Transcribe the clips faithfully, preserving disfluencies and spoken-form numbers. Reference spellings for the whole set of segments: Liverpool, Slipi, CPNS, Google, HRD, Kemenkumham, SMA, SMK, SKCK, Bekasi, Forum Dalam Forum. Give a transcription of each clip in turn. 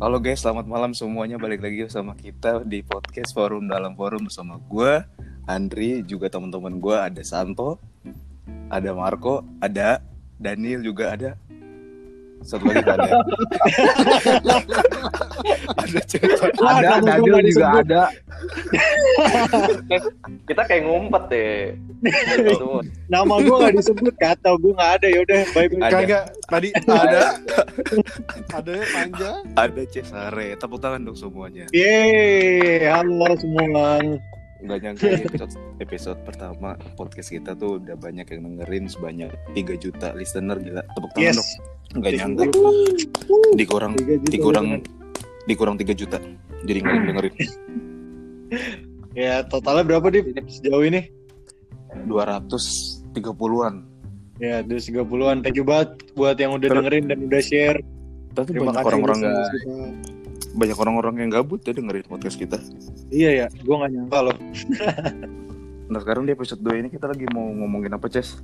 Halo guys, selamat malam semuanya. Balik lagi sama kita di podcast Forum Dalam Forum bersama gue, Andri, juga teman-teman gue. Ada Santo, ada Marco, ada Daniel, juga ada satu lagi ada ada cerita ada Daniel juga ada. Kita kayak ngumpet deh. Nama gue nggak disebut, kata gue nggak ada, yaudah bye bye. Kagak tadi ada ada Panja, ada Cesare. Tepuk tangan dong semuanya. Yeay, halo semua. Nggak nyangka episode, episode pertama podcast kita tuh udah banyak yang dengerin, sebanyak tiga juta listener. Gila, tepuk tangan yes. dong. Nggak nyangka dikurang dikurang dikurang tiga juta jadi nggak dengerin. Ya totalnya berapa di sejauh ini? dua ratus tiga puluhan. Ya dua ratus tiga puluhan. Thank you banget buat yang udah Ter- dengerin dan udah share. Terima kasih orang-orang gak... banyak orang-orang yang gabut ya dengerin podcast kita. Iya ya, gue gak nyangka loh. Nah sekarang di episode dua ini kita lagi mau ngomongin apa, Ces?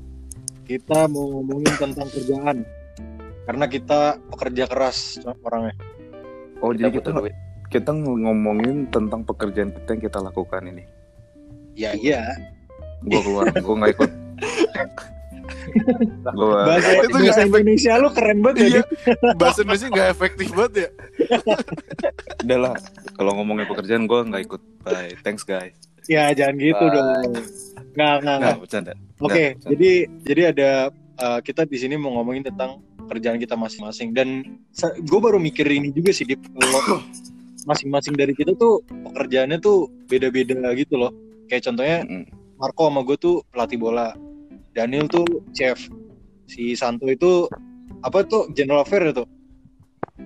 Kita mau ngomongin tentang kerjaan. Karena kita pekerja keras orangnya. Oh kita jadi kita duit. Kita ngomongin tentang pekerjaan kita yang kita lakukan ini. Ya iya. Gue keluar, gue gak ikut. Gua... bahasa, itu bahasa Indonesia lu keren banget ya. Bahasa Indonesia gak efektif banget ya. Udah lah, kalau ngomongin pekerjaan gue gak ikut. Bye, thanks guys. Ya jangan gitu Bye. dong. Nggak, nggak, nggak. Bercanda. Oke, okay, jadi jadi ada uh, kita di sini mau ngomongin tentang kerjaan kita masing-masing. Dan gue baru mikir ini juga sih, Dip, kalau masing-masing dari kita tuh pekerjaannya tuh beda-beda gitu loh. Kayak contohnya Marco sama gue tuh pelatih bola, Daniel tuh chef, si Santo itu apa tuh general affair itu?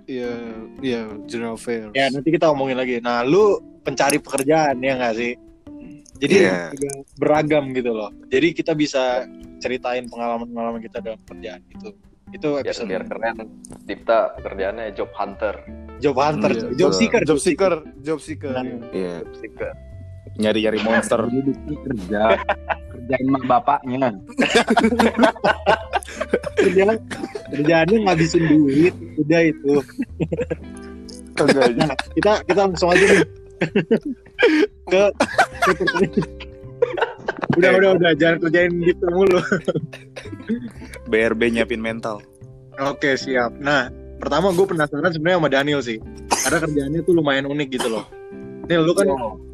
Iya, iya general affair. Ya nanti kita omongin lagi. Nah lu pencari pekerjaan ya nggak sih? Jadi yeah. beragam gitu loh. Jadi kita bisa ceritain pengalaman-pengalaman kita dalam pekerjaan gitu. Itu episode ya, biar keren. Dipta pekerjaannya job hunter. Job hunter, hmm, job, job seeker, job seeker, job seeker. Iya. Nah, yeah. Job seeker. Nyari-nyari monster. Kerja kerjain mak bapaknya. Kerjaan kerjaannya ngabisin duit, udah itu. Nah, kita kita langsung aja nih. Ke, ke udah udah udah jangan kerjain gitu mulu. B R B nyiapin mental. Oke, siap. Nah, pertama gue penasaran sebenarnya sama Daniel sih. Karena kerjaannya tuh lumayan unik gitu loh. Nil, lu kan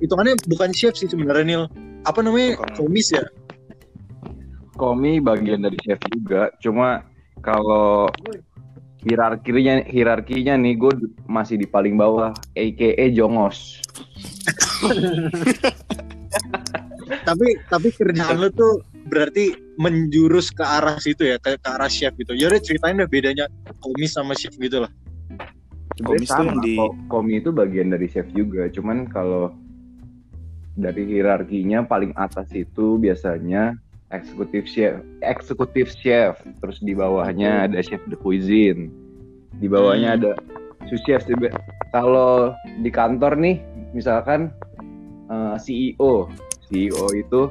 hitungannya bukan chef sih sebenarnya, Nil. Apa namanya? Komis ya? Komi bagian dari chef juga. Cuma kalau hierarkinya hierarkinya nih gue masih di paling bawah, A K A jongos. tapi tapi kerjaan lu tuh berarti menjurus ke arah situ ya, ke, ke arah chef gitu. Jadi ceritain deh bedanya komis sama chef gitu lah. Komis sama, di... komi itu bagian dari chef juga, cuman kalau dari hierarkinya paling atas itu biasanya eksekutif chef, eksekutif chef, terus di bawahnya ada chef de cuisine, di bawahnya hmm. ada sous chef. Kalau di kantor nih, misalkan uh, C E O, C E O itu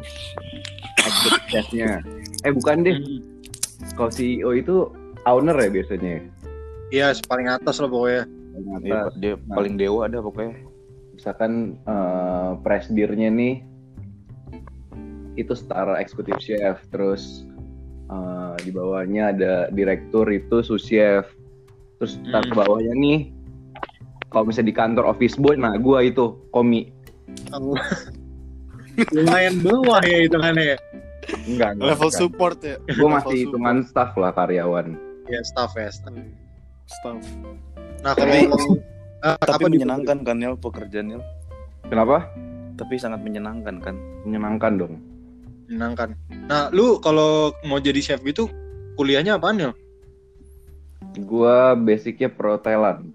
eksekutif chefnya. Eh bukan deh, kalau C E O itu owner ya biasanya. Iya, paling atas lah pokoknya. Dia, dia nah. paling dewa ada pokoknya. Misalkan uh, presidirnya nih itu setara eksekutif chef, terus uh, di bawahnya ada direktur itu sous chef, terus hmm. ke bawahnya nih kalau misalnya di kantor office boy, nah gua itu komi. Oh. Lumayan bawah ya hitungannya. Enggak, enggak. Level kan. Support ya. Gua masih hitungan staff lah, karyawan. Ya staff ya staff. Staff. Nah kalau uh, tapi menyenangkan kan ya pekerjaannya. Kenapa? Tapi sangat menyenangkan kan. Menyenangkan dong. Menyenangkan. Nah lu kalau mau jadi chef gitu kuliahnya apaan ya? Gua basicnya perhotelan.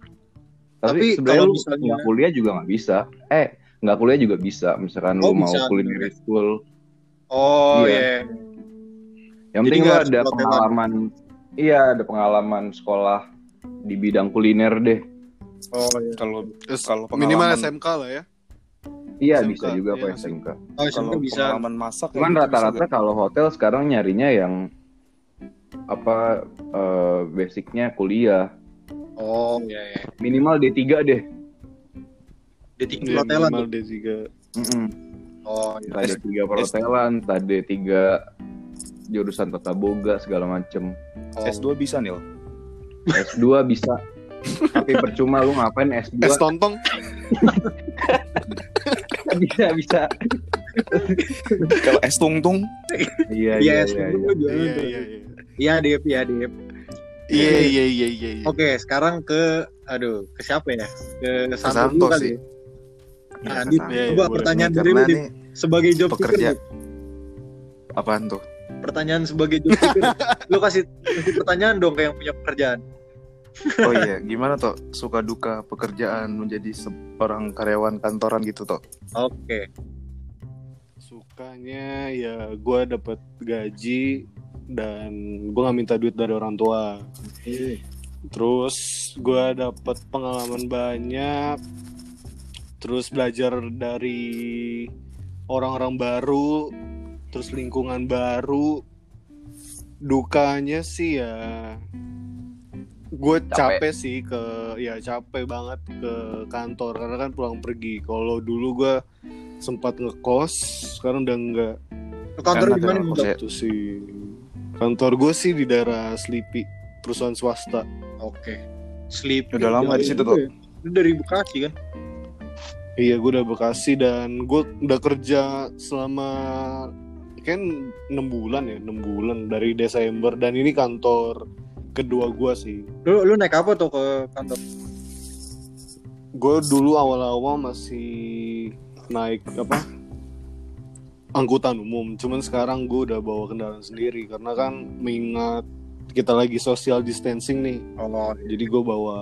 Tapi, tapi kalau misalnya nggak kuliah juga nggak bisa. Eh nggak kuliah juga bisa. Misalkan oh, lu bisa. Mau culinary school. Oh iya. Yeah. Yang penting lu ada pengalaman. Iya ada pengalaman sekolah di bidang kuliner deh. Oh iya. Kalau kalau pengalaman minimal S M K lah ya. Iya S M K, bisa juga iya, S M K. Oh, kalau bisa pengalaman masak. Cuman rata-rata kalau hotel sekarang nyarinya yang apa uh, basicnya kuliah. Oh dong. Ya, ya. Minimal D tiga deh. D tiga ya, perhotelan. Minimal D tiga. Mm-hmm. Oh, entah S- D tiga perhotelan, entah D tiga jurusan tata boga segala macem. Oh. S dua bisa, Nil? S dua bisa. Tapi percuma lu ngapain S dua? S tontong. bisa bisa. Kalau S tungtung? Iya iya iya. Iya Dep ya Dep. Iya iya iya iya. Oke sekarang ke aduh ke siapa ya? Ke Santo kali. Nah, Dep, coba pertanyaan dari lu Dep sebagai job seeker. Apaan tuh? Pertanyaan sebagai job seeker. Lu kasih pertanyaan dong ke yang punya pekerjaan. Oh iya, gimana toh suka duka pekerjaan menjadi seorang karyawan kantoran gitu toh? Oke. Okay. Sukanya ya gue dapat gaji dan gue nggak minta duit dari orang tua. Okay. Terus gue dapat pengalaman banyak. Terus belajar dari orang-orang baru. Terus lingkungan baru. Dukanya sih ya. Gue capek. capek sih ke ya capek banget ke kantor karena kan pulang pergi. Kalau dulu gue sempat ngekos, sekarang udah enggak. Kantor di mana itu sih? Kantor gue sih di daerah Slipi, perusahaan swasta. Oke. Slipi. Udah lama di situ tuh. Lu dari Bekasi kan? Iya, gue udah Bekasi dan gue udah kerja selama kan enam bulan ya, enam bulan dari Desember dan ini kantor kedua gue sih. Lu, lu naik apa tuh ke kantor? Gue dulu awal-awal masih naik apa? Angkutan umum. Cuman sekarang gue udah bawa kendaraan sendiri karena kan mengingat kita lagi social distancing nih. Oh, jadi gue bawa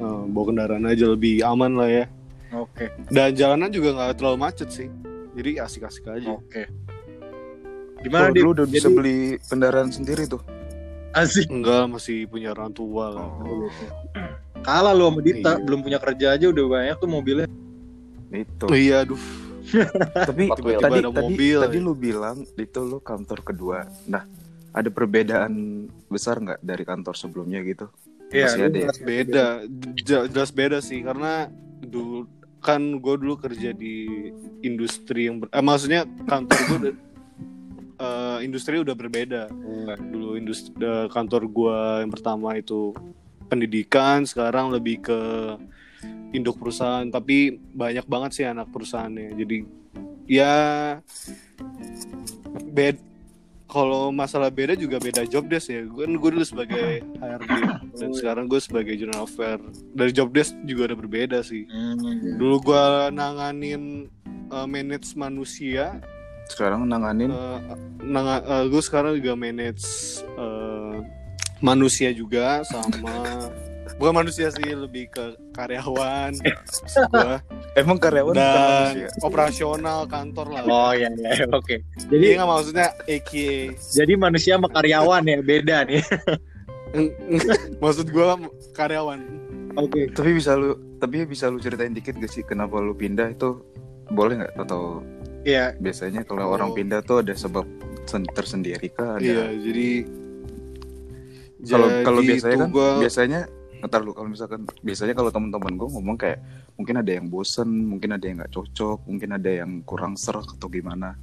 uh, bawa kendaraan aja lebih aman lah ya. Oke. Okay. Dan jalanan juga nggak terlalu macet sih. Jadi asik-asik aja. Oke. Okay. Gimana dia? Lu udah bisa jadi... beli kendaraan sendiri tuh? Asik. Enggak, masih punya orang tua kan. Oh. Kalah lu sama Dita, iya. Belum punya kerja aja udah banyak tuh mobilnya. Itu. Oh, iya, aduh. Tapi tiba-tiba tadi, ada mobil. Tadi, ya. tadi lu bilang itu lu kantor kedua. Nah, ada perbedaan besar enggak dari kantor sebelumnya gitu? Iya, masih ada. Jelas ya? Beda. Jelas beda sih karena dulu kan gue dulu kerja di industri yang ber- eh, maksudnya kantor gue udah Uh, industri udah berbeda. hmm. Dulu industri, uh, kantor gue yang pertama itu pendidikan. Sekarang lebih ke induk perusahaan. Tapi banyak banget sih anak perusahaannya. Jadi ya bed. Kalau masalah beda juga beda job desk ya. Gue dulu sebagai H R D dan sekarang gue sebagai Journal Fair. Dari job desk juga ada berbeda sih. hmm. Dulu gue nanganin uh, manage manusia. Sekarang nanganin uh, nang- uh, gue sekarang juga manage uh, manusia juga sama bukan manusia sih, lebih ke karyawan. Emang karyawan dan bukan manusia? Operasional kantor lah. Oh iya iya oke okay. Jadi nggak maksudnya A K A jadi manusia sama karyawan ya beda nih. Maksud gue karyawan. Oke okay. Tapi bisa lu tapi bisa lu ceritain dikit gak sih kenapa lu pindah itu, boleh nggak? Atau iya. Biasanya kalau oh. orang pindah tuh ada sebab tersendiri kan. Iya, jadi kalau kalau biasanya kan gua... biasanya ntar lu kalau misalkan biasanya kalau teman-teman gue ngomong kayak mungkin ada yang bosen, mungkin ada yang nggak cocok, mungkin ada yang kurang serak atau gimana.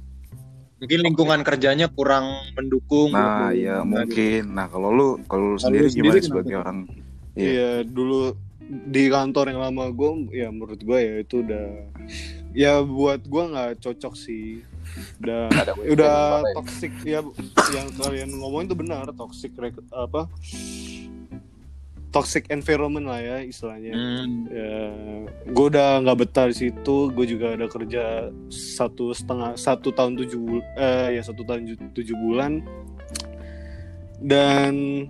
Mungkin lingkungan okay. kerjanya kurang mendukung. Nah, kurang iya mungkin. Gitu. Nah, kalau lu kalau lu sendiri, sendiri gimana sebagai itu? Orang Iya, ya, dulu di kantor yang lama gue ya menurut gue ya itu udah ya buat gue nggak cocok sih. Udah udah toxic ya, yang kalian ngomongin itu benar, toxic apa toxic environment lah ya istilahnya. hmm. Ya, gue udah nggak betah di situ. Gue juga ada kerja satu setengah satu tahun tujuh bulan eh, ya satu tahun tujuh bulan dan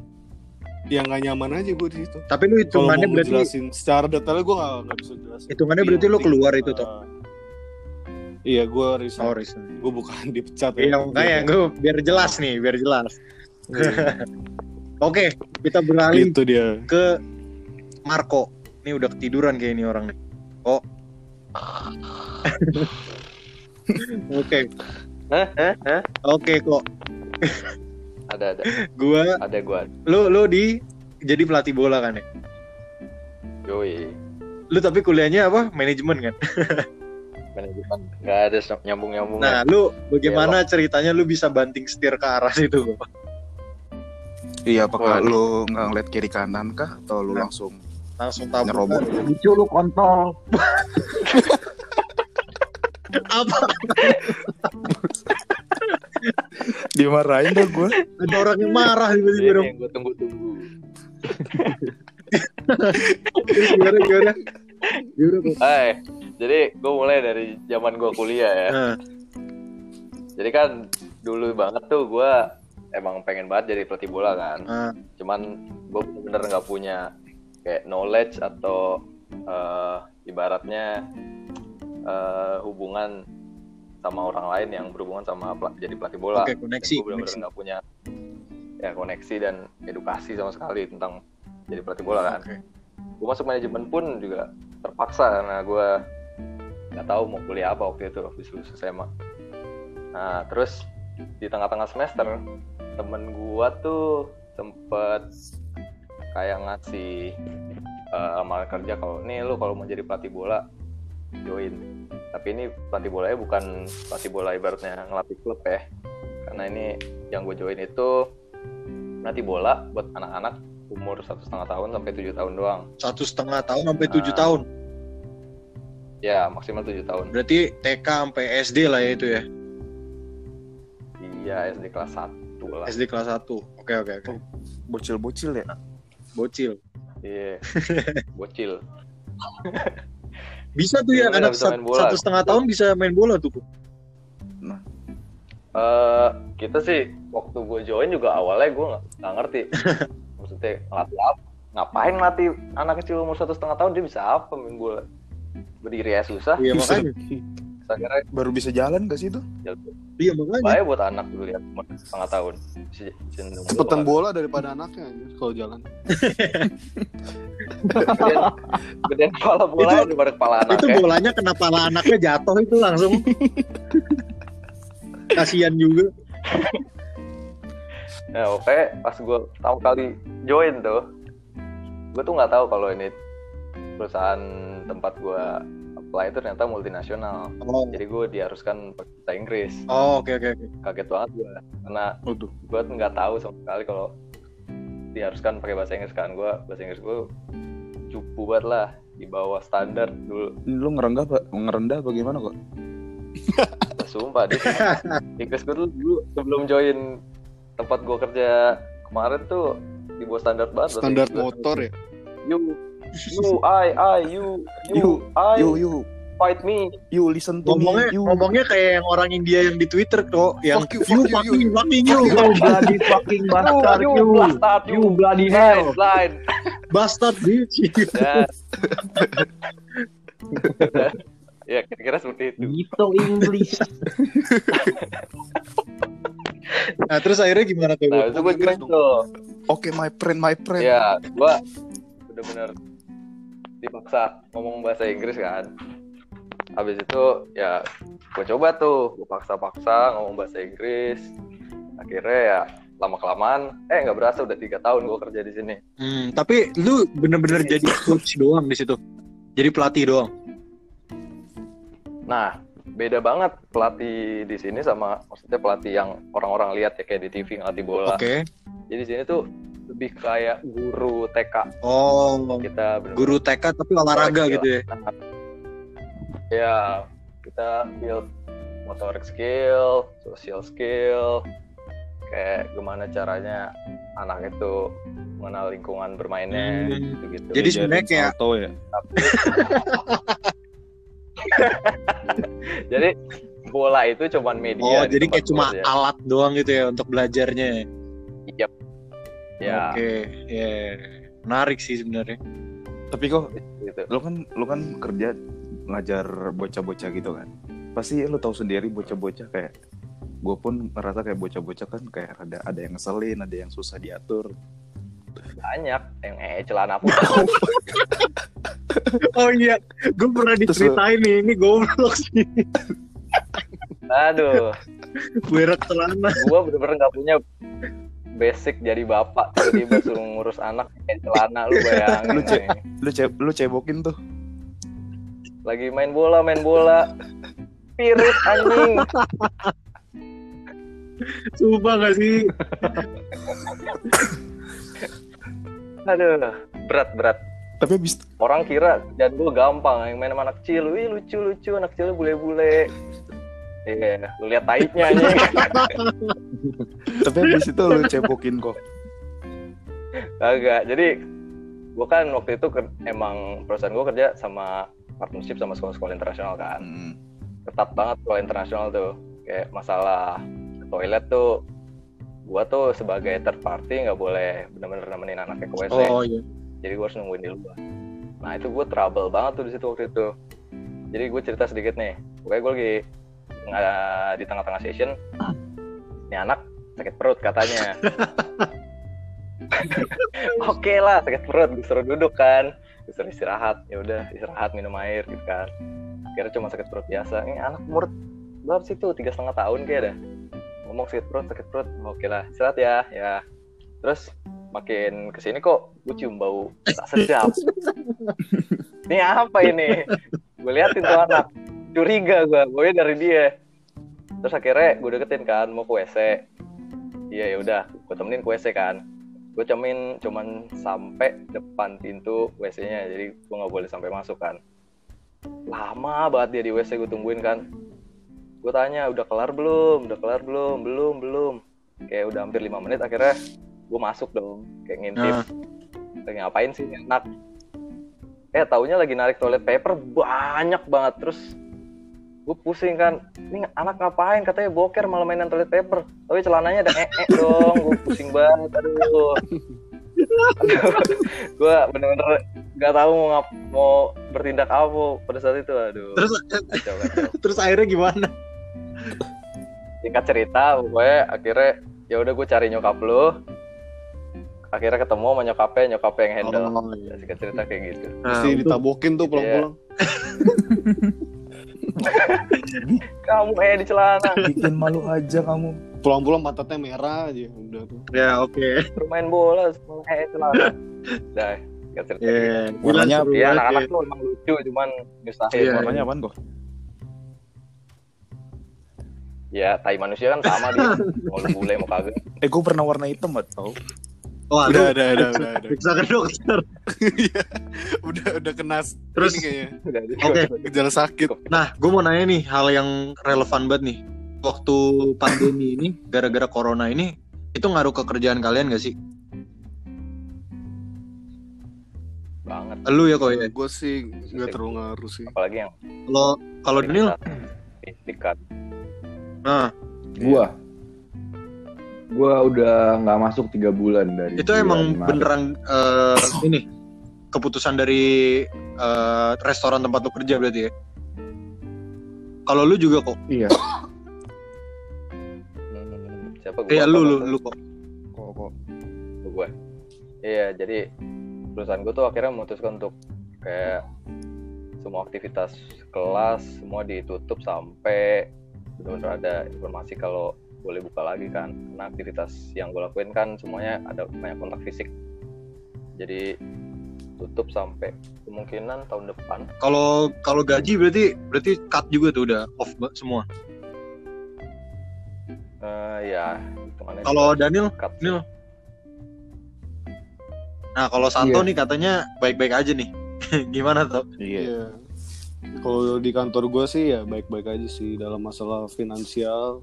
yang gak nyaman aja gue di situ. Tapi lu hitungannya berarti jelasin secara detailnya gue gak, gak bisa jelasin. Hitungannya berarti lu keluar itu toh? Uh, iya gue resign. Oh, resign. Gue bukan dipecat. Iya makanya gue biar jelas nih, biar jelas. Oke, kita beralih itu dia. Ke Marco. Ini udah ketiduran kayak ini orang nih. Oh. Oke. Hah? Hah? Oke kok. Ada ada. Gua ada gua. Lu lu di jadi pelatih bola kan ya? Yoi. Lu tapi kuliahnya apa? Manajemen kan? Manajemen. Gak ada nyambung-nyambung. Nah, lu bagaimana Yelok. Ceritanya lu bisa banting setir ke arah situ? Iya, apakah Wah. Lu nggak ngeliat kiri kanan kah? Atau lu nah. langsung langsung tabur? Lucu lu kontol. Apa? Dimarahin dong gue. Ada orang yang marah tiba-tiba dong. Yang gue tunggu-tunggu. Gimana, gimana? Gimana, bro? Hai, jadi gue mulai dari zaman gue kuliah ya. Nah. Jadi kan dulu banget tuh gue emang pengen banget jadi pelatih bola kan. Nah. Cuman gue bener-bener gak punya kayak knowledge atau uh, ibaratnya uh, hubungan sama orang lain yang berhubungan sama pelat- jadi pelatih bola. Oke, koneksi. Gue bener-bener nggak punya ya koneksi dan edukasi sama sekali tentang jadi pelatih bola kan. Okay. Gue masuk manajemen pun juga terpaksa karena gue nggak tahu mau kuliah apa waktu itu habis lulus S M A. Nah terus di tengah-tengah semester temen gue tuh sempet kayak ngasih uh, amalan kerja kalau nih lu kalau mau jadi pelatih bola join. Tapi ini pelatih bolanya bukan pelatih bola ibaratnya ngelatih klub ya. Karena ini yang gue join itu pelatih bola buat anak-anak umur satu koma lima tahun sampai tujuh tahun doang. satu koma lima tahun sampai tujuh nah, tahun? Ya, maksimal tujuh tahun. Berarti T K sampai S D lah ya itu ya? Iya, S D kelas satu lah. S D kelas satu, oke oke oke. Bocil-bocil ya? Bocil. Iya, bocil. Bisa tuh ya, ya anak sat- satu setengah tahun bisa main bola tuh. Nah, uh, kita sih waktu gue join juga awalnya gue nggak ngerti. Maksudnya ngelatih apa? Ngapain ngelatih anak kecil umur satu setengah tahun dia bisa apa main bola? Berdiri ya susah. Iya makanya. Akhirnya baru bisa jalan gak sih itu? Iya makanya. Bahaya buat anak dulu lihat umur setengah tahun. Cepetan bola daripada anaknya kalau jalan. Gedean, gedean kepala bola itu, daripada kepala anaknya. Itu bolanya kena kepala anaknya jatuh itu langsung. Kasian juga. Nah oke, pas gue pertama kali join tuh, gue tuh nggak tahu kalau ini perusahaan tempat gue apply itu ternyata multinasional. Oh. Jadi gue diharuskan pakai bahasa Inggris. Oh oke oke oke. Kaget banget gue, karena Uduh. gue tuh nggak tahu sama sekali kalau diharuskan pakai bahasa Inggris kan. Gue bahasa Inggris gue cupu banget lah di bawah standar dulu. Lu ngerendah ngerendah bagaimana kok? Sumpah deh. Inggris gue tuh dulu sebelum join tempat gue kerja kemarin tuh di bawah standar banget. Standar motor ya? You, you, I, I, you, you, I, you, you, fight me, you listen to ngomongnya, me, you. Ngomongnya kayak yang orang India yang di Twitter tuh, yang fuck you, fuck you, fuck you, fucking you, you, you bloody fucking bastard, you, you, bastard, you, you bloody hell, line, bastard bitch. Ya, ya kira-kira seperti itu. Gitu English. Nah terus akhirnya gimana tuh? Nah itu gue join tuh. Oke okay, my friend, my friend. Ya, gue bener-bener dipaksa ngomong bahasa Inggris kan. Habis itu ya gue coba tuh, gue paksa-paksa ngomong bahasa Inggris. Akhirnya ya lama-kelamaan, eh nggak berasa udah tiga tahun gue kerja di sini. Hmm, tapi lu bener-bener jadi coach doang di situ, jadi pelatih doang. Nah. Beda banget pelatih di sini sama maksudnya pelatih yang orang-orang lihat ya kayak di T V ngelatih bola. Oke. Okay. Jadi di sini tuh lebih kayak guru T K. Oh. Kita guru T K tapi olahraga gitu ya. Ya, kita build motorik skill, social skill, kayak gimana caranya anak itu mengenal lingkungan bermainnya hmm. gitu-gitu. Jadi sebenarnya kayak auto ya. Tapi, jadi bola itu cuman media. Oh jadi kayak cuma ya. alat doang gitu ya untuk belajarnya. Iya. Yep. Ya. Oke. Okay. Yeah. Menarik sih sebenarnya. Tapi kok gitu. Lo kan lo kan kerja ngajar bocah-bocah gitu kan. Pasti lo tahu sendiri bocah-bocah kayak gue pun merasa kayak bocah-bocah kan kayak ada ada yang ngeselin, ada yang susah diatur. Banyak yang eh celana putih. Oh iya, gue pernah diceritain nih, ini goblok sih. Aduh, berek celana. Gue bener-bener nggak punya, basic jadi bapak, tiba-tiba suruh ngurus anak kayak celana, lu bayangin. Lu, ce- lu, ce- lu cebokin tuh. Lagi main bola, main bola. Pirit anjing. Sumpah gak sih? Aduh, berat-berat. Tapi abis... Orang kira kerjaan gue gampang, yang main sama anak kecil. Wih, lucu-lucu, anak kecil bule-bule. Iya, yeah, lu lihat taiknya aja. Tapi abis itu lu cepokin kok. Agak, jadi gue kan waktu itu ker- emang perusahaan gue kerja sama partnership sama sekolah-sekolah internasional kan. Hmm. Ketat banget sekolah internasional tuh. Kayak masalah toilet tuh, gue tuh sebagai third party gak boleh bener-bener nemenin anaknya ke W C. Oh, iya. Jadi gue harus nungguin di luar. Nah itu gue trouble banget tuh di situ waktu itu. Jadi gue cerita sedikit nih. Pokoknya gue lagi di tengah-tengah session, ini anak sakit perut katanya. Oke lah, sakit perut, gue suruh duduk kan, gue suruh istirahat. Ya udah istirahat minum air gitu kan. Kira cuma sakit perut biasa. Ini anak umur berapa sih tuh, tiga setengah tahun kayak dah. Ngomong sakit perut, sakit perut. Oke lah, istirahat ya, ya. Terus makin kesini kok gue cium bau tak sedap. Ini apa ini? Gue liatin tuh anak, curiga gue, gue dari dia. Terus akhirnya gue deketin kan, mau ke W C. Iya ya udah, gue temenin ke W C kan. Gue cuman cuman sampai depan pintu W C-nya, jadi gue nggak boleh sampai masuk kan. Lama banget dia di W C, gue tungguin kan. Gue tanya, udah kelar belum? Udah kelar belum? Belum belum. Kayak udah hampir lima menit akhirnya. Gue masuk dong, kayak ngintip. Uh. Lagi ngapain sih, enak. Eh, taunya lagi narik toilet paper banyak banget. Terus gue pusing kan. Ini anak ngapain? Katanya boker malah mainan toilet paper. Tapi celananya ada ee dong. Gue pusing banget. Aduh. Gue bener-bener gak tahu mau ngap- mau bertindak apa pada saat itu. Aduh. Terus, coba, coba. Terus akhirnya gimana? Singkat cerita, pokoknya akhirnya ya udah gue cari nyokap lo. Akhirnya ketemu sama nyokapnya, nyokapnya yang handle. Oh, ya, singkat cerita kayak gitu. Mesti nah, ditabokin tuh pulang-pulang. Kamu eh di celana. Bikin malu aja kamu. Pulang-pulang matanya merah aja. Udah tuh. Ya oke. Okay. Bermain bola, eh celana. Dah, singkat cerita. Yeah. Gitu. Warnanya, ya anak-anak tuh emang lucu, cuman nyusahin. Yeah, warnanya apaan kok? Ya, tai manusia kan sama dia. Mau bule, mau kagak. Eh, gue pernah warna hitam banget tau. Oh, udah, udah, udah, udah, udah. Bisa ke dokter. Iya, udah, udah kena. Terus kayaknya. Oke, okay. Gejala sakit. Nah, gue mau nanya nih hal yang relevan banget nih. Waktu pandemi ini, gara-gara corona ini, itu ngaruh ke kerjaan kalian nggak sih? Banget. Lu ya kok ya? Gue sih nggak terlalu ngaruh sih. Apalagi yang. Kalau kalau Daniel. Dekat. Nah, gua. Iya. Gua udah nggak masuk tiga bulan dari itu emang Maret. Beneran uh, ini keputusan dari uh, restoran tempat lu kerja berarti ya? Kalau lu juga kok? Iya. Siapa gua? Iya eh, lu lu lu kok? Kok kok? Gua. Iya jadi perusahaan gua tuh akhirnya memutuskan untuk kayak semua aktivitas kelas semua ditutup sampai benar-benar ada informasi kalau boleh buka lagi kan, karena aktivitas yang gue lakuin kan semuanya ada banyak kontak fisik, jadi tutup sampai kemungkinan tahun depan. Kalau kalau gaji berarti berarti cut juga tuh udah off semua. Uh, ya. Kalau Daniel, Daniel. Nah kalau Santo yeah. nih katanya baik-baik aja nih, gimana tuh? Iya. Yeah. Kalau di kantor gue sih ya baik-baik aja sih dalam masalah finansial.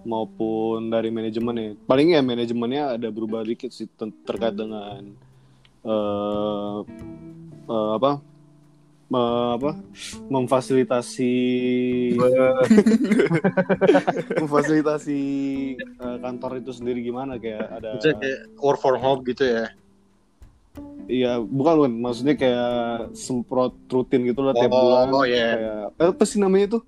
Maupun dari manajemen ya. Paling ya manajemennya ada berubah dikit sih terkait dengan uh, uh, apa uh, apa memfasilitasi memfasilitasi uh, kantor itu sendiri gimana kayak ada kayak work from home gitu ya. Iya, bukan, bukan. Maksudnya kayak semprot rutin gitu lah oh, tiap bulan. Oh, yeah. Kayak, apa sih namanya itu?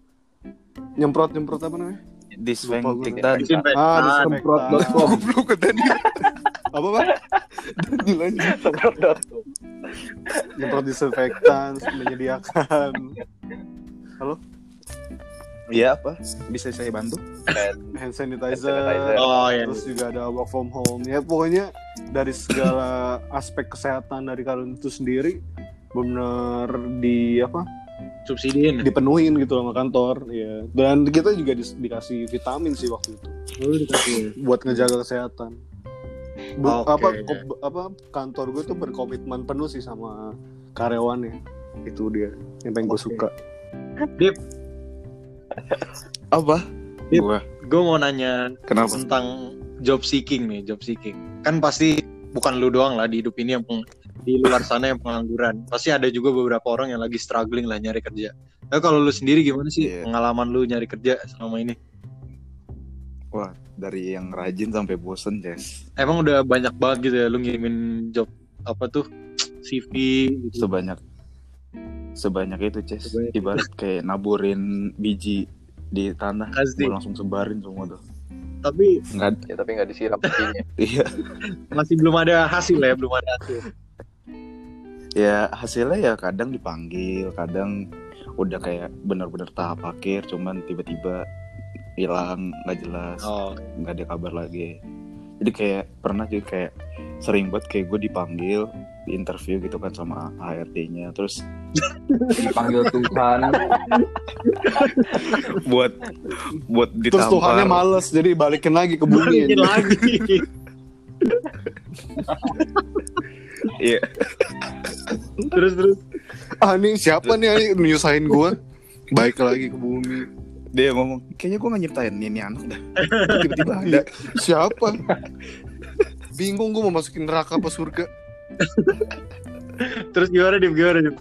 Nyemprot-nyemprot apa namanya? Disinfektan. Ah, disemprot dot com. Goblok ke Daniel. Apa, Pak? Daniel lanjut. Semprot dot com. Nyemprot disinfektan menyediakan. Halo? Iya, apa? Bisa saya bantu? Dan hand sanitizer, hand sanitizer. Oh, iya. Terus juga ada work from home. Ya pokoknya dari segala aspek kesehatan dari kalian itu sendiri benar di apa? Subsidiin. Dipenuhin gitu sama kantor, ya. Dan kita juga di, dikasih vitamin sih waktu itu. Oh, dikasih. Buat ngejaga kesehatan. Bu, oh, apa okay, ko, yeah. apa kantor gue tuh berkomitmen penuh sih sama karyawannya. Itu dia yang pengen okay. gue suka. Dip. Apa? Dip. Gua. Gue mau nanya. Kenapa? Tentang job seeking nih, job seeking. Kan pasti bukan lu doang lah di hidup ini yang peng- di luar sana yang pengangguran. Pasti ada juga beberapa orang yang lagi struggling lah nyari kerja. Nah, kalau lu sendiri gimana sih yeah. pengalaman lu nyari kerja selama ini? Wah, dari yang rajin sampai bosen, Jess. Emang udah banyak banget gitu ya lu ngirimin job apa tuh C V gitu. Sebanyak sebanyak itu, Jess. Sebanyak ibarat itu. Kayak naburin biji di tanah, langsung sebarin semua tuh. Tapi nggak, ya tapi nggak disiram bijinya. Iya. Masih belum ada hasil ya, belum ada hasil. Ya hasilnya ya kadang dipanggil, kadang udah kayak benar-benar tahap akhir, cuman tiba-tiba hilang, nggak jelas, nggak oh. ada kabar lagi. Jadi kayak pernah juga kayak sering banget kayak gue dipanggil di interview gitu kan sama H R D-nya, terus dipanggil Tuhan buat buat ditampar. Terus Tuhannya males, jadi balikin lagi ke bumi. Balikin lagi. Iya. Terus terus. Ah nih siapa nih ani nyusahin gue? Balik lagi ke bumi. Dia ngomong, kayaknya gue gak nyiptain ini anak dah. Tiba-tiba ada. Siapa? Bingung gue mau masukin neraka apa surga. Terus gimana, Dip? Gimana, Dip?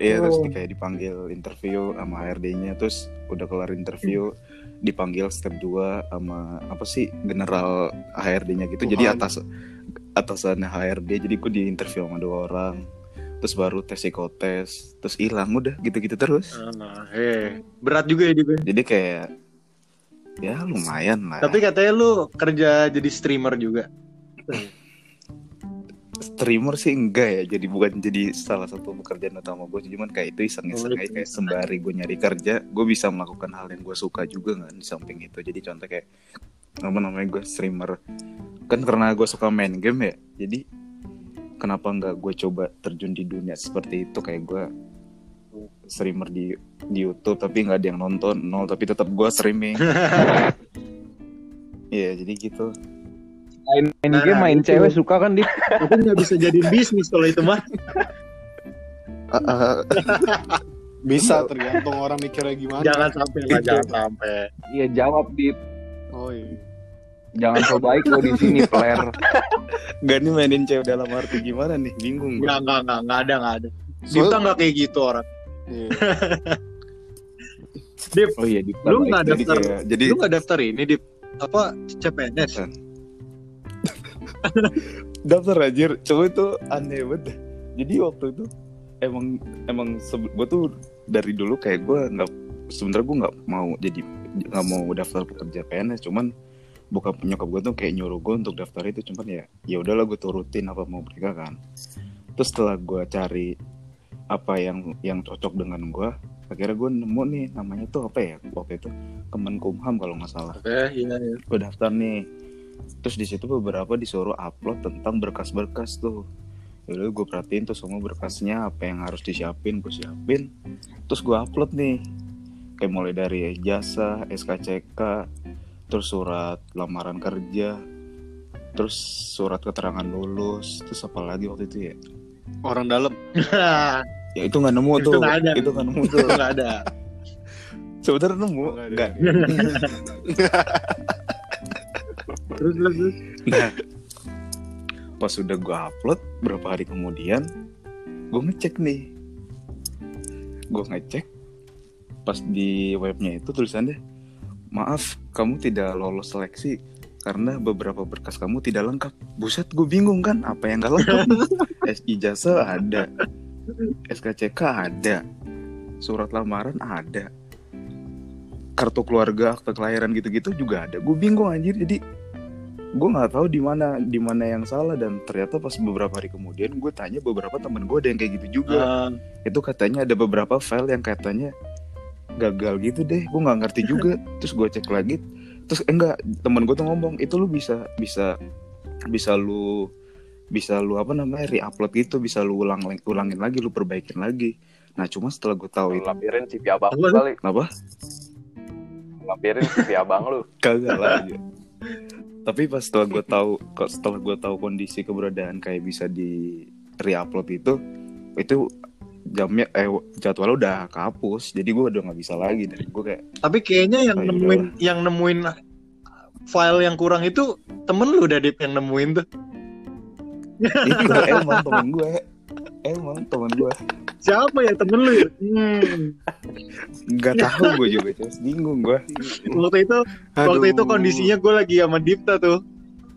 Iya, oh. terus kayak dipanggil interview sama H R D-nya. Terus udah kelar interview, dipanggil step dua sama, apa sih, general H R D-nya gitu. Tuhan. Jadi atas atasannya H R D, jadi gue diinterview sama dua orang. Terus baru tes psikotes, terus hilang udah gitu-gitu terus. Nah, hey. Berat juga ya Dib. Jadi kayak ya lumayan lah. Tapi katanya lu kerja jadi streamer juga. Streamer sih enggak ya, jadi bukan jadi salah satu pekerjaan utama gue. Cuman kayak itu iseng-iseng aja, kayak sembari gue nyari kerja, gue bisa melakukan hal yang gue suka juga kan di samping itu. Jadi contoh kayak apa namanya gue streamer. Kan karena gue suka main game ya, jadi kenapa nggak gue coba terjun di dunia seperti itu, kayak gue streamer di di YouTube tapi nggak ada yang nonton, nol, tapi tetap gue streaming. Iya yeah, jadi gitu. Main main game, main nah, cewek itu. Suka kan dia. Tapi nggak bisa jadi bisnis kalau itu mah. Uh, uh, bisa tergantung orang mikirnya gimana. Jangan sampai lah, jangan sampai. Iya jawab Dit. Oh iya. Jangan so baik lo di sini, player. Gak nih mainin cewek dalam arti gimana nih? Bingung. Gak, gak, gak, gak ada, gak ada. Dipta so, gak kayak gitu orang. Iya. Dip, oh iya, Dip, lu gak daftar, kayak, jadi... lu gak daftar ini, Dip? Apa, C P N S? Daftar aja, cuma itu aneh banget. Jadi waktu itu, emang, emang sebe- gue tuh dari dulu kayak gue gak, sebenernya gue gak mau jadi, gak mau daftar pekerja P N S, cuman bukan nyokap gue tuh kayak nyuruh gue untuk daftar itu, cuman ya ya udahlah gue turutin apa mau mereka kan. Terus setelah gue cari apa yang yang cocok dengan gue, akhirnya gue nemu nih namanya tuh apa ya waktu itu Kemenkumham kalau nggak salah. Oke okay, iya iya. Gue daftar nih. Terus di situ beberapa disuruh upload tentang berkas-berkas tuh. Lalu gue perhatiin tuh semua berkasnya apa yang harus disiapin, gue siapin. Terus gue upload nih. Kayak mulai dari ijazah, S K C K. Terus surat lamaran kerja, terus surat keterangan lulus, terus apa lagi waktu itu ya? Orang dalam. Ya itu nggak nemu tuh. Itu nggak ada. Itu nggak nemu tuh. Nggak ada. Sebentar nemu. Nggak. Terus terus. Nah, pas sudah gue upload, berapa hari kemudian, gue ngecek nih. Gue ngecek, pas di webnya itu tulisannya, maaf, kamu tidak lolos seleksi karena beberapa berkas kamu tidak lengkap. Buset, gue bingung kan, apa yang gak lengkap? Ijazah ada, S K C K ada, surat lamaran ada, kartu keluarga, akte kelahiran gitu-gitu juga ada. Gue bingung anjir, jadi gue nggak tahu di mana di mana yang salah. Dan ternyata pas beberapa hari kemudian gue tanya beberapa teman gue ada yang kayak gitu juga. Uh. Itu katanya ada beberapa file yang katanya gagal gitu deh, gue nggak ngerti juga. Terus gue cek lagi, terus eh, enggak, teman gue tuh ngomong itu lu bisa bisa bisa lu bisa lu apa namanya re-upload gitu, bisa lu ulang ulangin lagi, lu perbaikin lagi. Nah cuma setelah gue tahu itu lampirin C V abang lu kali. Kenapa? Lampirin C V abang lu. Kagak lah. Tapi pas setelah gue tahu, setelah gue tahu kondisi keberadaan kayak bisa di re-upload itu, itu jamnya eh jadwal udah kehapus, jadi gue udah nggak bisa lagi. Dari gue kayak. Tapi kayaknya yang oh, nemuin yaudahlah. yang nemuin file yang kurang itu temen lu udah dip yang nemuin tuh. Iya emang temen gue, emang temen gue. Siapa ya temen lu? Nggak hmm. tahu gue juga, terus bingung gue. Waktu itu, Aduh. waktu itu kondisinya gue lagi sama Dipta tuh.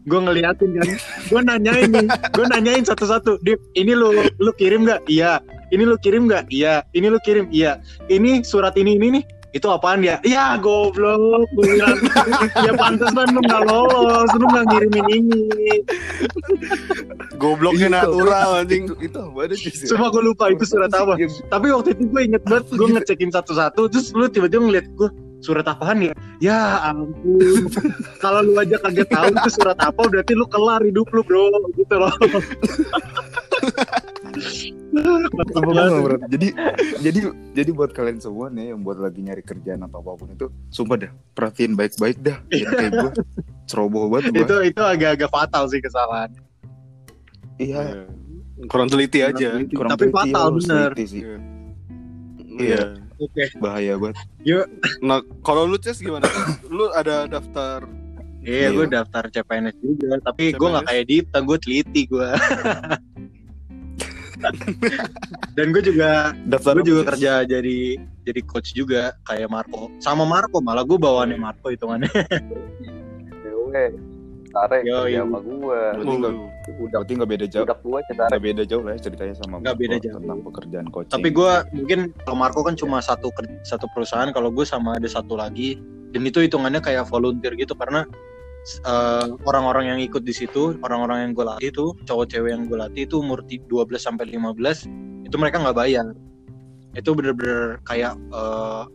Gue ngeliatin kan, gue nanyain nih, gue nanyain satu-satu, Dip, ini lu lu kirim nggak? Iya. Ini lu kirim nggak? Iya. Ini lu kirim? Iya. Ini surat ini ini nih, itu apaan ya? Ya goblok, gue bilang, ya pantesan lu nggak lolos, lu nggak ngirimin ini. Gobloknya natural anjing. Itu apa sih? Cuma gue lupa itu surat apa. Tapi waktu itu gue inget banget, gue ngecekin satu-satu, terus lu tiba-tiba ngeliat gue. Surat apaan ya? Ya ampun. Kalau lu aja kaget tahu itu surat apa, berarti lu kelar hidup lu, bro. Gitu loh. jadi jadi jadi buat kalian semua nih yang buat lagi nyari kerjaan atau apapun itu, sumpah dah, perhatiin baik-baik dah. Yang kayak gue ceroboh banget gua. Itu itu agak-agak fatal sih kesalahan. Iya. Kurang teliti aja. Kurang Tapi teliti, fatal bener. Iya. Yeah. Oke. Okay. Bahaya banget. Yuk. Nah, kalau lu Ces gimana? Lu ada daftar? Iya, yeah, gue daftar C P N S juga, tapi gue nggak kayak Dipta, gue teliti gue. Dan gue juga, daftar gue juga Ces. kerja jadi jadi coach juga, kayak Marco. Sama Marco, malah gue bawaannya Marco hitungannya. Oke, tarik kerja sama gue. Udah, berarti nggak beda jauh. Nggak beda jauh lah ceritanya sama Marco beda jauh. Tentang pekerjaan coaching. Tapi gue mungkin kalau Marco kan cuma ya. satu satu perusahaan, kalau gue sama ada satu lagi. Dan itu hitungannya kayak volunteer gitu karena uh, orang-orang yang ikut di situ, orang-orang yang gue latih itu, cowok-cewek yang gue latih itu umur dua belas sampai lima belas itu mereka nggak bayar. Itu bener-bener kayak uh,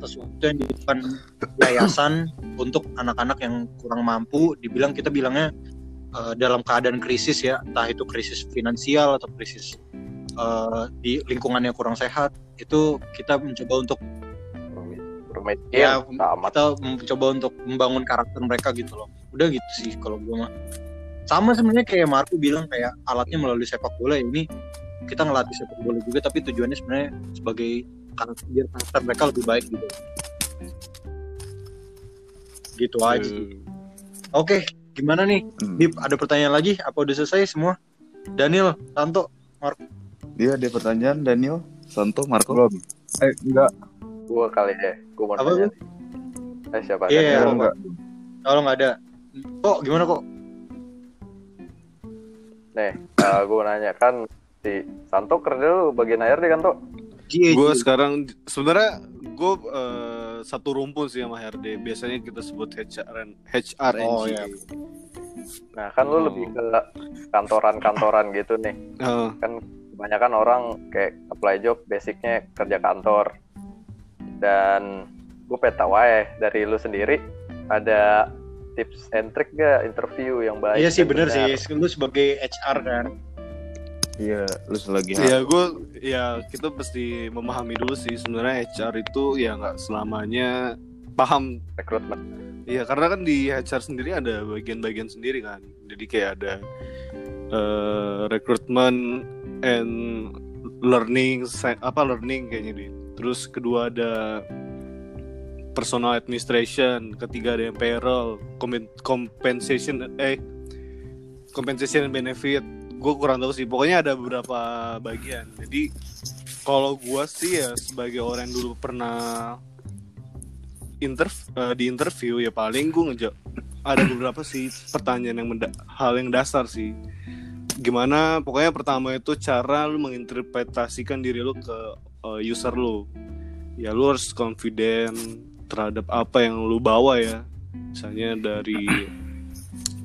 sesuatu yang dibuat yayasan untuk anak-anak yang kurang mampu. Dibilang kita bilangnya dalam keadaan krisis ya, entah itu krisis finansial atau krisis uh, di lingkungannya kurang sehat, itu kita mencoba untuk Permainan, ya, kita mencoba untuk membangun karakter mereka gitu loh. Udah gitu sih kalau gue mah. Sama sebenarnya kayak Marco bilang, kayak alatnya melalui sepak bola, ini kita ngelatih sepak bola juga, tapi tujuannya sebenarnya sebagai karakter, karakter mereka lebih baik gitu. Gitu hmm. aja. Oke. Okay. Gimana nih, hmm. Dip? Ada pertanyaan lagi? Apa udah selesai semua? Daniel, Santo, Marco. Iya, ada pertanyaan Daniel, Santo, Marco. Belum. Eh, enggak. Gua kali ya. Gua mau apa nanya. Apa? Eh, siapa? Iya, kalau enggak. Kalau enggak ada. Kok gimana kok? Nih, uh, gua nanya kan si Santo kerja lu bagian H R D kan, Tok? Gue sekarang sebenarnya gue uh, satu rumpun sih sama H R D. Biasanya kita sebut H R N G. Oh, iya. Nah kan oh. lu lebih ke kantoran-kantoran gitu nih. Uh. Kan kebanyakan orang kayak apply job basicnya kerja kantor. Dan gue pengen tahu aja dari lu sendiri ada tips and trick gak interview yang baik? Iya sih benar sih. Lu sebagai H R kan. Iya, lu selagi. Iya, gue, ya kita pasti memahami dulu sih sebenarnya H R itu ya nggak selamanya paham rekrutmen. Iya, karena kan di H R sendiri ada bagian-bagian sendiri kan. Jadi kayak ada uh, recruitment and learning, apa learning kayaknya di. Terus kedua ada personal administration, ketiga ada yang payroll, compensation, eh compensation and benefit. Gue kurang tahu sih, pokoknya ada beberapa bagian. Jadi kalau gue sih ya sebagai orang yang dulu pernah interv- uh, di interview ya paling gue ngejawab ada beberapa sih pertanyaan yang menda- hal yang dasar sih. Gimana pokoknya pertama itu cara lu menginterpretasikan diri lu ke uh, user lu. Ya lu harus confident terhadap apa yang lu bawa ya. Misalnya dari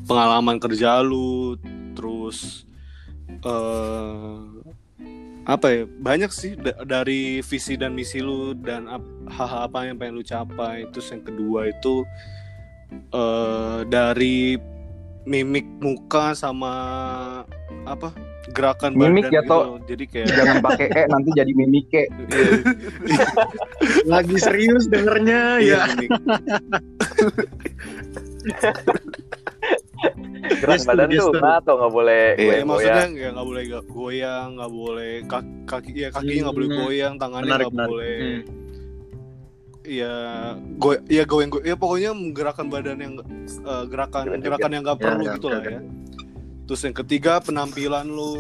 pengalaman kerja lu, terus Uh, apa ya, banyak sih da- dari visi dan misi lu dan ap- hal-hal apa yang pengen lu capai. Terus yang kedua itu uh, dari mimik muka sama apa gerakan mimik badan ya, gitu. Jadi kayak jangan pakai e nanti jadi mimik e. Lagi serius dengernya ya. Gerak badan tuh atau nggak boleh goyang, maksudnya nggak boleh goyang, nggak boleh kaki ya kakinya nggak boleh goyang, tangannya nggak boleh ya goy ya goyang ya pokoknya gerakan badan yang uh, gerakan gerakan yang nggak perlu gitu lah ya. Terus yang ketiga penampilan lu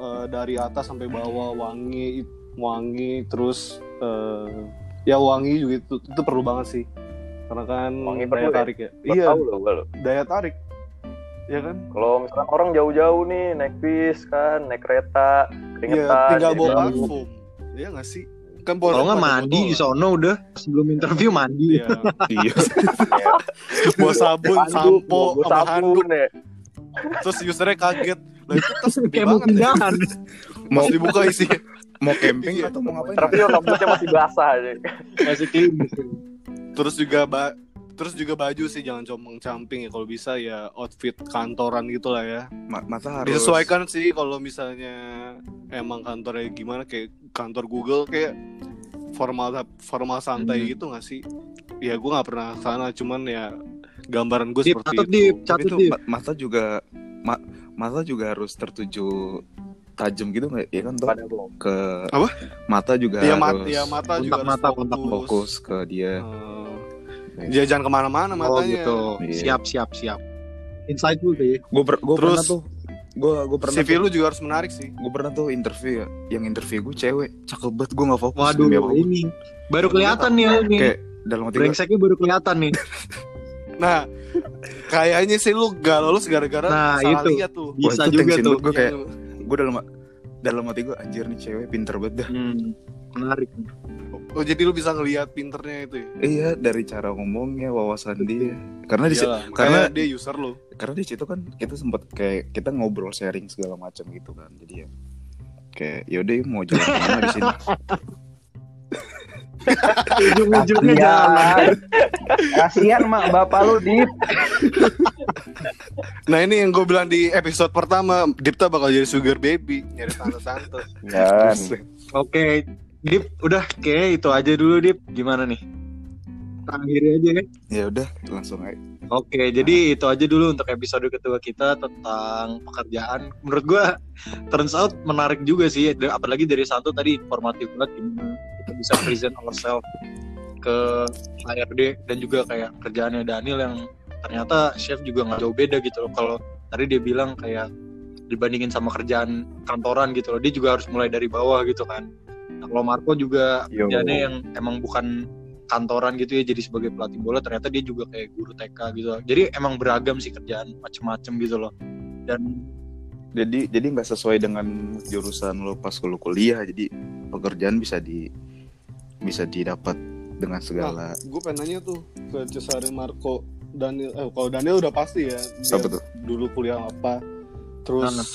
uh, dari atas sampai bawah wangi wangi terus uh, ya wangi juga itu, itu perlu banget sih karena kan wangi daya tarik ya, ya. Iya loh, daya tarik ya kan. Kalau misalkan orang jauh-jauh nih naik bis kan, naik kereta, keringetan. Ya, tinggal bawa parfum. Iya enggak sih? Kan kalau enggak mandi di sono udah sebelum interview mandi. Iya. Iya. Bawa sabun, sampo, sama handuk. Terus usernya kaget. Lah itu tas kayak mau pindahan. Mau dibuka isinya. Mau camping atau mau ngapain? Interview rambutnya masih basah aja. Masih klimis. Terus juga ba Terus juga baju sih jangan compang-camping ya, kalau bisa ya outfit kantoran gitulah ya. Masa harus disesuaikan sih kalau misalnya emang kantornya gimana, kayak kantor Google kayak formal formal santai hmm. gitu nggak sih? Ya gue nggak pernah sana, cuman ya gambaran gue seperti itu. Deep, tapi itu deep. Masa juga ma- masa juga harus tertuju tajam gitu nggak ya kan tuh ke apa? Mata juga ya, harus ya, mata kontak juga harus mata fokus. kontak fokus ke dia. Hmm. Dia jangan kemana-mana matanya. Oh gitu. Siap, siap, siap. Insight lu deh. Gue per- pernah tuh. Gue gue pernah. C V lu juga harus menarik sih. Gue pernah tuh interview ya. Yang interview gue cewek, cakep banget, gue nggak fokus. Waduh, ini baru kelihatan nih ini. Kayak dalam hati gue. Brengseknya baru kelihatan nih. Nah, kayaknya sih lu gak lolos gara-gara nah, salah itu. Lihat tuh. Bisa Wah, juga tuh. Gue kayak gue dalam dalam hati gue anjir nih cewek pinter banget dah. Hmm, menarik. Oh jadi lu bisa ngelihat pinternya itu ya? Iya, dari cara ngomongnya, wawasan dia. Karena di Iyalah, karena dia user lu. Karena di situ kan kita sempat kayak kita ngobrol sharing segala macam gitu kan. Jadi ya kayak yaudah mau jalan mana di sini. Ujung-ujungnya jalan. Kasihan mak bapak lu Dip. Nah ini yang gue bilang di episode pertama, Dipta bakal jadi sugar baby, nyari tante-tante. Ya. Oke. Okay. Dip, udah kayak itu aja dulu Dip. Gimana nih? Akhirnya aja ya. Ya udah, langsung aja. Oke, jadi itu aja dulu untuk episode kedua kita tentang pekerjaan. Menurut gua turns out menarik juga sih, apalagi dari satu tadi informatif banget gimana kita bisa present ourselves ke H R D dan juga kayak kerjaannya Daniel yang ternyata chef juga enggak jauh beda gitu loh. Kalau tadi dia bilang kayak dibandingin sama kerjaan kantoran gitu loh, dia juga harus mulai dari bawah gitu kan. Nah, kalau Marco juga kerjanya yang emang bukan kantoran gitu ya, jadi sebagai pelatih bola ternyata dia juga kayak guru T K gitu. Jadi emang beragam sih kerjaan macem-macem gitu loh. Dan jadi jadi nggak sesuai dengan jurusan lo pas lo kuliah. Jadi pekerjaan bisa di bisa didapat dengan segala. Nah, gue pengen nanya tuh ke Cesare Marco Daniel. Eh, kalau Daniel udah pasti ya. Dia dulu kuliah apa? Terus. Nah, nah.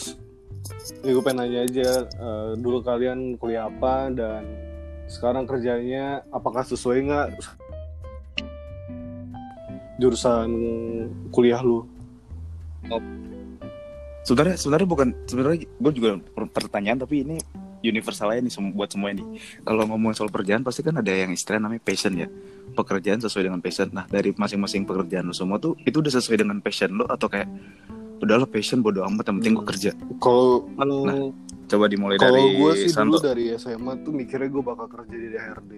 Ya, gue pengen nanya aja uh, dulu kalian kuliah apa dan sekarang kerjanya apakah sesuai nggak jurusan kuliah lu? Oh. Sebenarnya sebenarnya bukan sebenarnya gue juga pertanyaan tapi ini universal aja nih buat semua ini. Kalau ngomongin soal pekerjaan pasti kan ada yang istilah namanya passion ya, pekerjaan sesuai dengan passion. Nah dari masing-masing pekerjaan lu semua tuh itu udah sesuai dengan passion lu atau kayak udahlah passion bodo amat yang penting gue kerja. Kalau nah, coba dimulai dari Santo. Kalau gue sih Santo. Dulu dari S M A tuh mikirnya gue bakal kerja di H R D.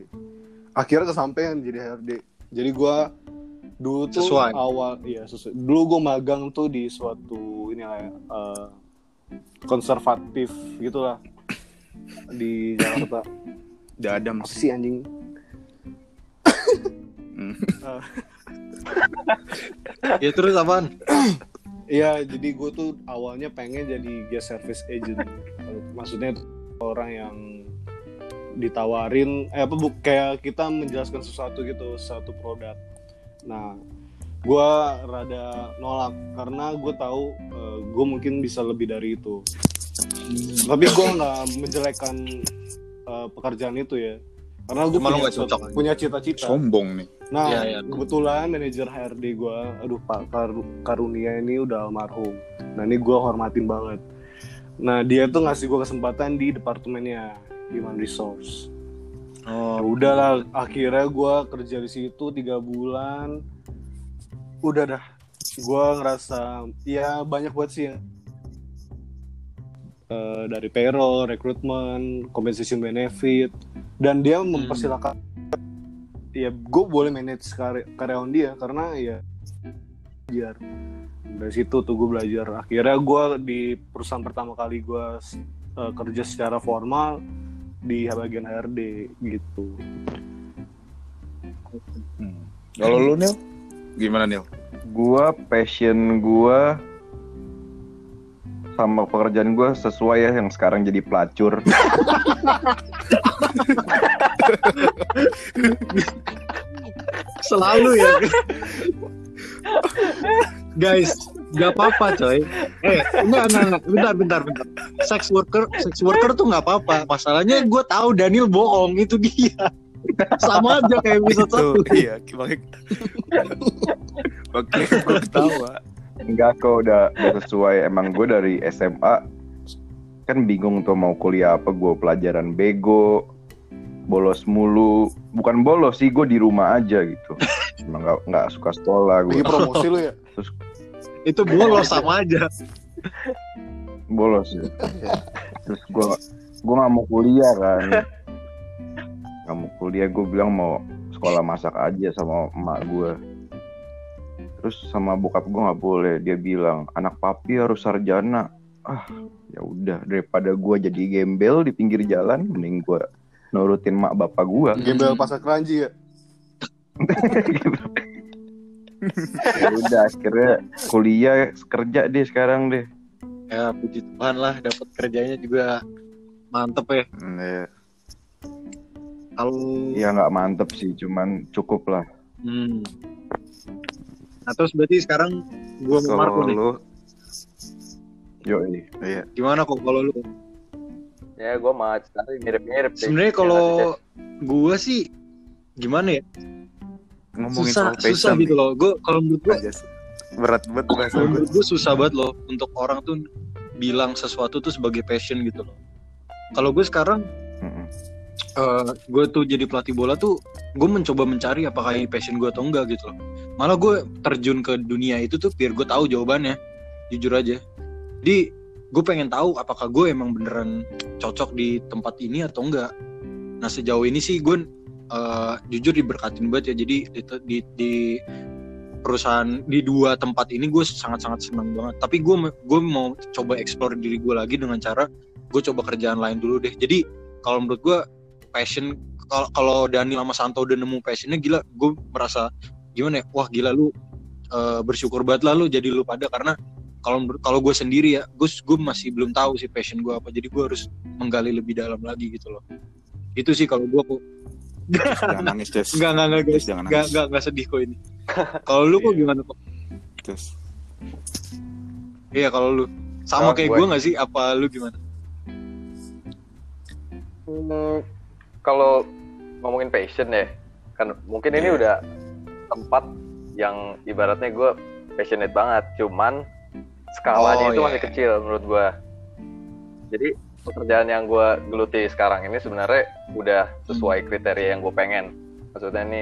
Akhirnya kesampaian jadi H R D. Jadi gue dulu tuh sesuai. awal ya sesuai. Dulu gue magang tuh di suatu ini lah uh, konservatif gitulah di Jakarta. Udah ada sih anjing. uh. Ya terus apaan? Iya, jadi gue tuh awalnya pengen jadi guest service agent. Maksudnya orang yang ditawarin, eh apa bu, kayak kita menjelaskan sesuatu gitu, satu produk. Nah, gue rada nolak karena gue tahu uh, gue mungkin bisa lebih dari itu. Tapi gue nggak menjelekkan uh, pekerjaan itu ya, karena gue punya, cocok, punya cita-cita. Sombong nih. Nah ya, ya, kebetulan manajer H R D gue, aduh Pak Karunia ini udah almarhum. Nah ini gue hormatin banget. Nah dia tuh ngasih gue kesempatan di departemennya Human Resource. Oh, udah lah, akhirnya gue kerja di situ tiga bulan. Udah dah, gue ngerasa ya banyak buat sih ya. Uh, dari payroll, recruitment, compensation benefit, dan dia mempersilahkan hmm. ya gue boleh manage karya- karyawan dia karena ya biar. Dari situ tuh gue belajar. Akhirnya gue di perusahaan pertama kali gue uh, kerja secara formal di bagian H R D gitu. Hmm. Kalau lu Nil, gimana Nil? Gue passion gue sama pekerjaan gue sesuai ya yang sekarang jadi pelacur. Selalu ya. Guys, gak apa-apa coy. Eh, enggak, enggak, bentar, bentar, bentar. Sex worker, sex worker tuh gak apa-apa. Masalahnya gue tahu Daniel bohong, itu dia. Sama aja kayak episode satu. Iya, makanya. Oke, gue ketawa. Enggak, kok udah, udah sesuai. Emang gue dari S M A kan bingung tuh mau kuliah apa. Gue pelajaran bego, bolos mulu. Bukan bolos sih, gue di rumah aja gitu. Emang gak, gak suka sekolah gue. Lagi promosi lu ya? Terus itu bolos sama aja. Bolos ya. Terus gue gue nggak mau kuliah kan. Nggak mau kuliah, gue bilang mau sekolah masak aja sama emak gue. Terus sama bokap gue nggak boleh. Dia bilang anak papi harus sarjana. Ah ya udah, daripada gue jadi gembel di pinggir jalan, mending gue nurutin mak bapak gue. Gembel pasar Keranji ya. Ya udah akhirnya kuliah kerja deh sekarang deh. Ya puji Tuhan lah, dapat kerjanya juga mantep ya. Iya. Kalau ya nggak mantep sih, cuman cukup lah. Hmm. Nah terus berarti sekarang gua sama Marco nih. Lu... Yo iya. Gimana kok kalau lu? Ya gua mah tapi mirip-mirip. Sebenarnya kalau gua sih gimana ya? Ngomongin susah, susah gitu nih. Loh gue kalau menurut gue berat banget bahasa gue. Gue susah banget loh untuk orang tuh bilang sesuatu tuh sebagai passion gitu loh. Kalau gue sekarang mm-hmm. uh, gue tuh jadi pelatih bola tuh gue mencoba mencari apakah ini passion gue atau enggak gitu loh. Malah gue terjun ke dunia itu tuh biar gue tahu jawabannya, jujur aja. Jadi gue pengen tahu apakah gue emang beneran cocok di tempat ini atau enggak. Nah sejauh ini sih gue Uh, jujur diberkatin banget ya, jadi di, di, di perusahaan di dua tempat ini gue sangat-sangat senang banget. Tapi gue gue mau coba explore diri gue lagi dengan cara gue coba kerjaan lain dulu deh. Jadi kalau menurut gue passion, kalau kalau Daniel sama Santo udah nemu passionnya, gila gue merasa gimana ya, wah gila lu uh, bersyukur banget lah lu jadi lu pada. Karena kalau kalau gue sendiri ya gue gue masih belum tahu sih passion gue apa, jadi gue harus menggali lebih dalam lagi gitu loh. Itu sih kalau gue kok. Jangan nangis, Jess. Enggak, enggak, enggak, guys. Jangan nangis. Enggak, enggak sedih kok ini. Kalau lu kok gimana kok? Jess. Iya, kalau lu sama oh, kayak gue enggak sih? Apa lu gimana? Hmm, kalau ngomongin passion ya, kan mungkin ini yeah. udah tempat yang ibaratnya gue passionate banget, cuman skalanya oh, itu yeah. masih kecil menurut gue. Jadi pekerjaan yang gue geluti sekarang ini sebenarnya udah sesuai kriteria yang gue pengen. Maksudnya ini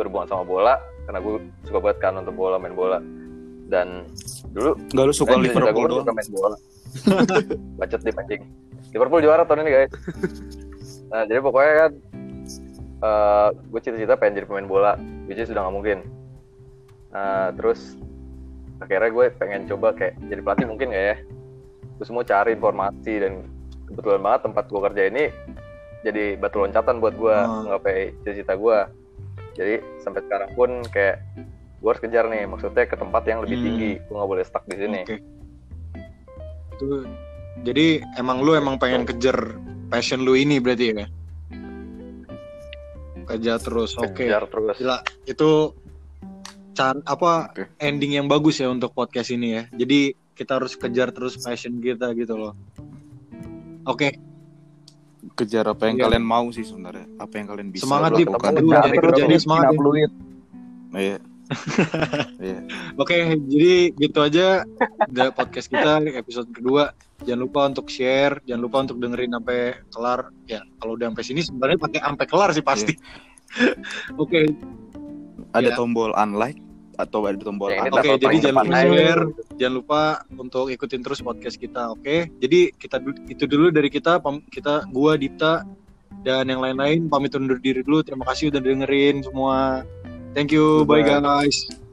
berhubungan sama bola, karena gue suka banget kan untuk bola, main bola. Dan dulu nggak lu suka Liverpool doang? Main bola. Bacot di mancing. Liverpool juara tahun ini guys. Nah jadi pokoknya kan uh, gue cita-cita pengen jadi pemain bola, which is sudah nggak mungkin. Nah terus akhirnya gue pengen coba kayak jadi pelatih mungkin nggak ya? Gue semua cari informasi dan kebetulan banget tempat gue kerja ini jadi batu loncatan buat gue hmm. nggapai cita-cita gue. Jadi sampai sekarang pun kayak gue harus kejar nih, maksudnya ke tempat yang lebih hmm. tinggi, gue nggak boleh stuck di sini. Okay. Itu, jadi emang lu emang pengen kejar passion lu ini berarti ya? Kejar terus, oke. Okay. Kejar terus. Gila, itu can, apa okay. ending yang bagus ya untuk podcast ini ya. Jadi kita harus kejar terus passion kita gitu loh. Oke. Okay. Kejar apa yang yeah. kalian mau sih sebenarnya. Apa yang kalian bisa semangat lakukan. Semangat di jadi semangat fluid. Iya. Iya. Oke, jadi gitu aja dari podcast kita episode kedua. Jangan lupa untuk share, jangan lupa untuk dengerin sampai kelar. Ya, kalau udah sampai sini sebenarnya pakai sampai kelar sih pasti. Yeah. Oke. Okay. Ada yeah. tombol unlike atau ada tombol yeah, oke, okay, jadi jangan lupa share, jangan lupa untuk ikutin terus podcast kita, oke? Okay? Jadi kita itu dulu dari kita, kita gua Dipta dan yang lain-lain pamit undur diri dulu. Terima kasih udah dengerin semua. Thank you. Bye, bye guys.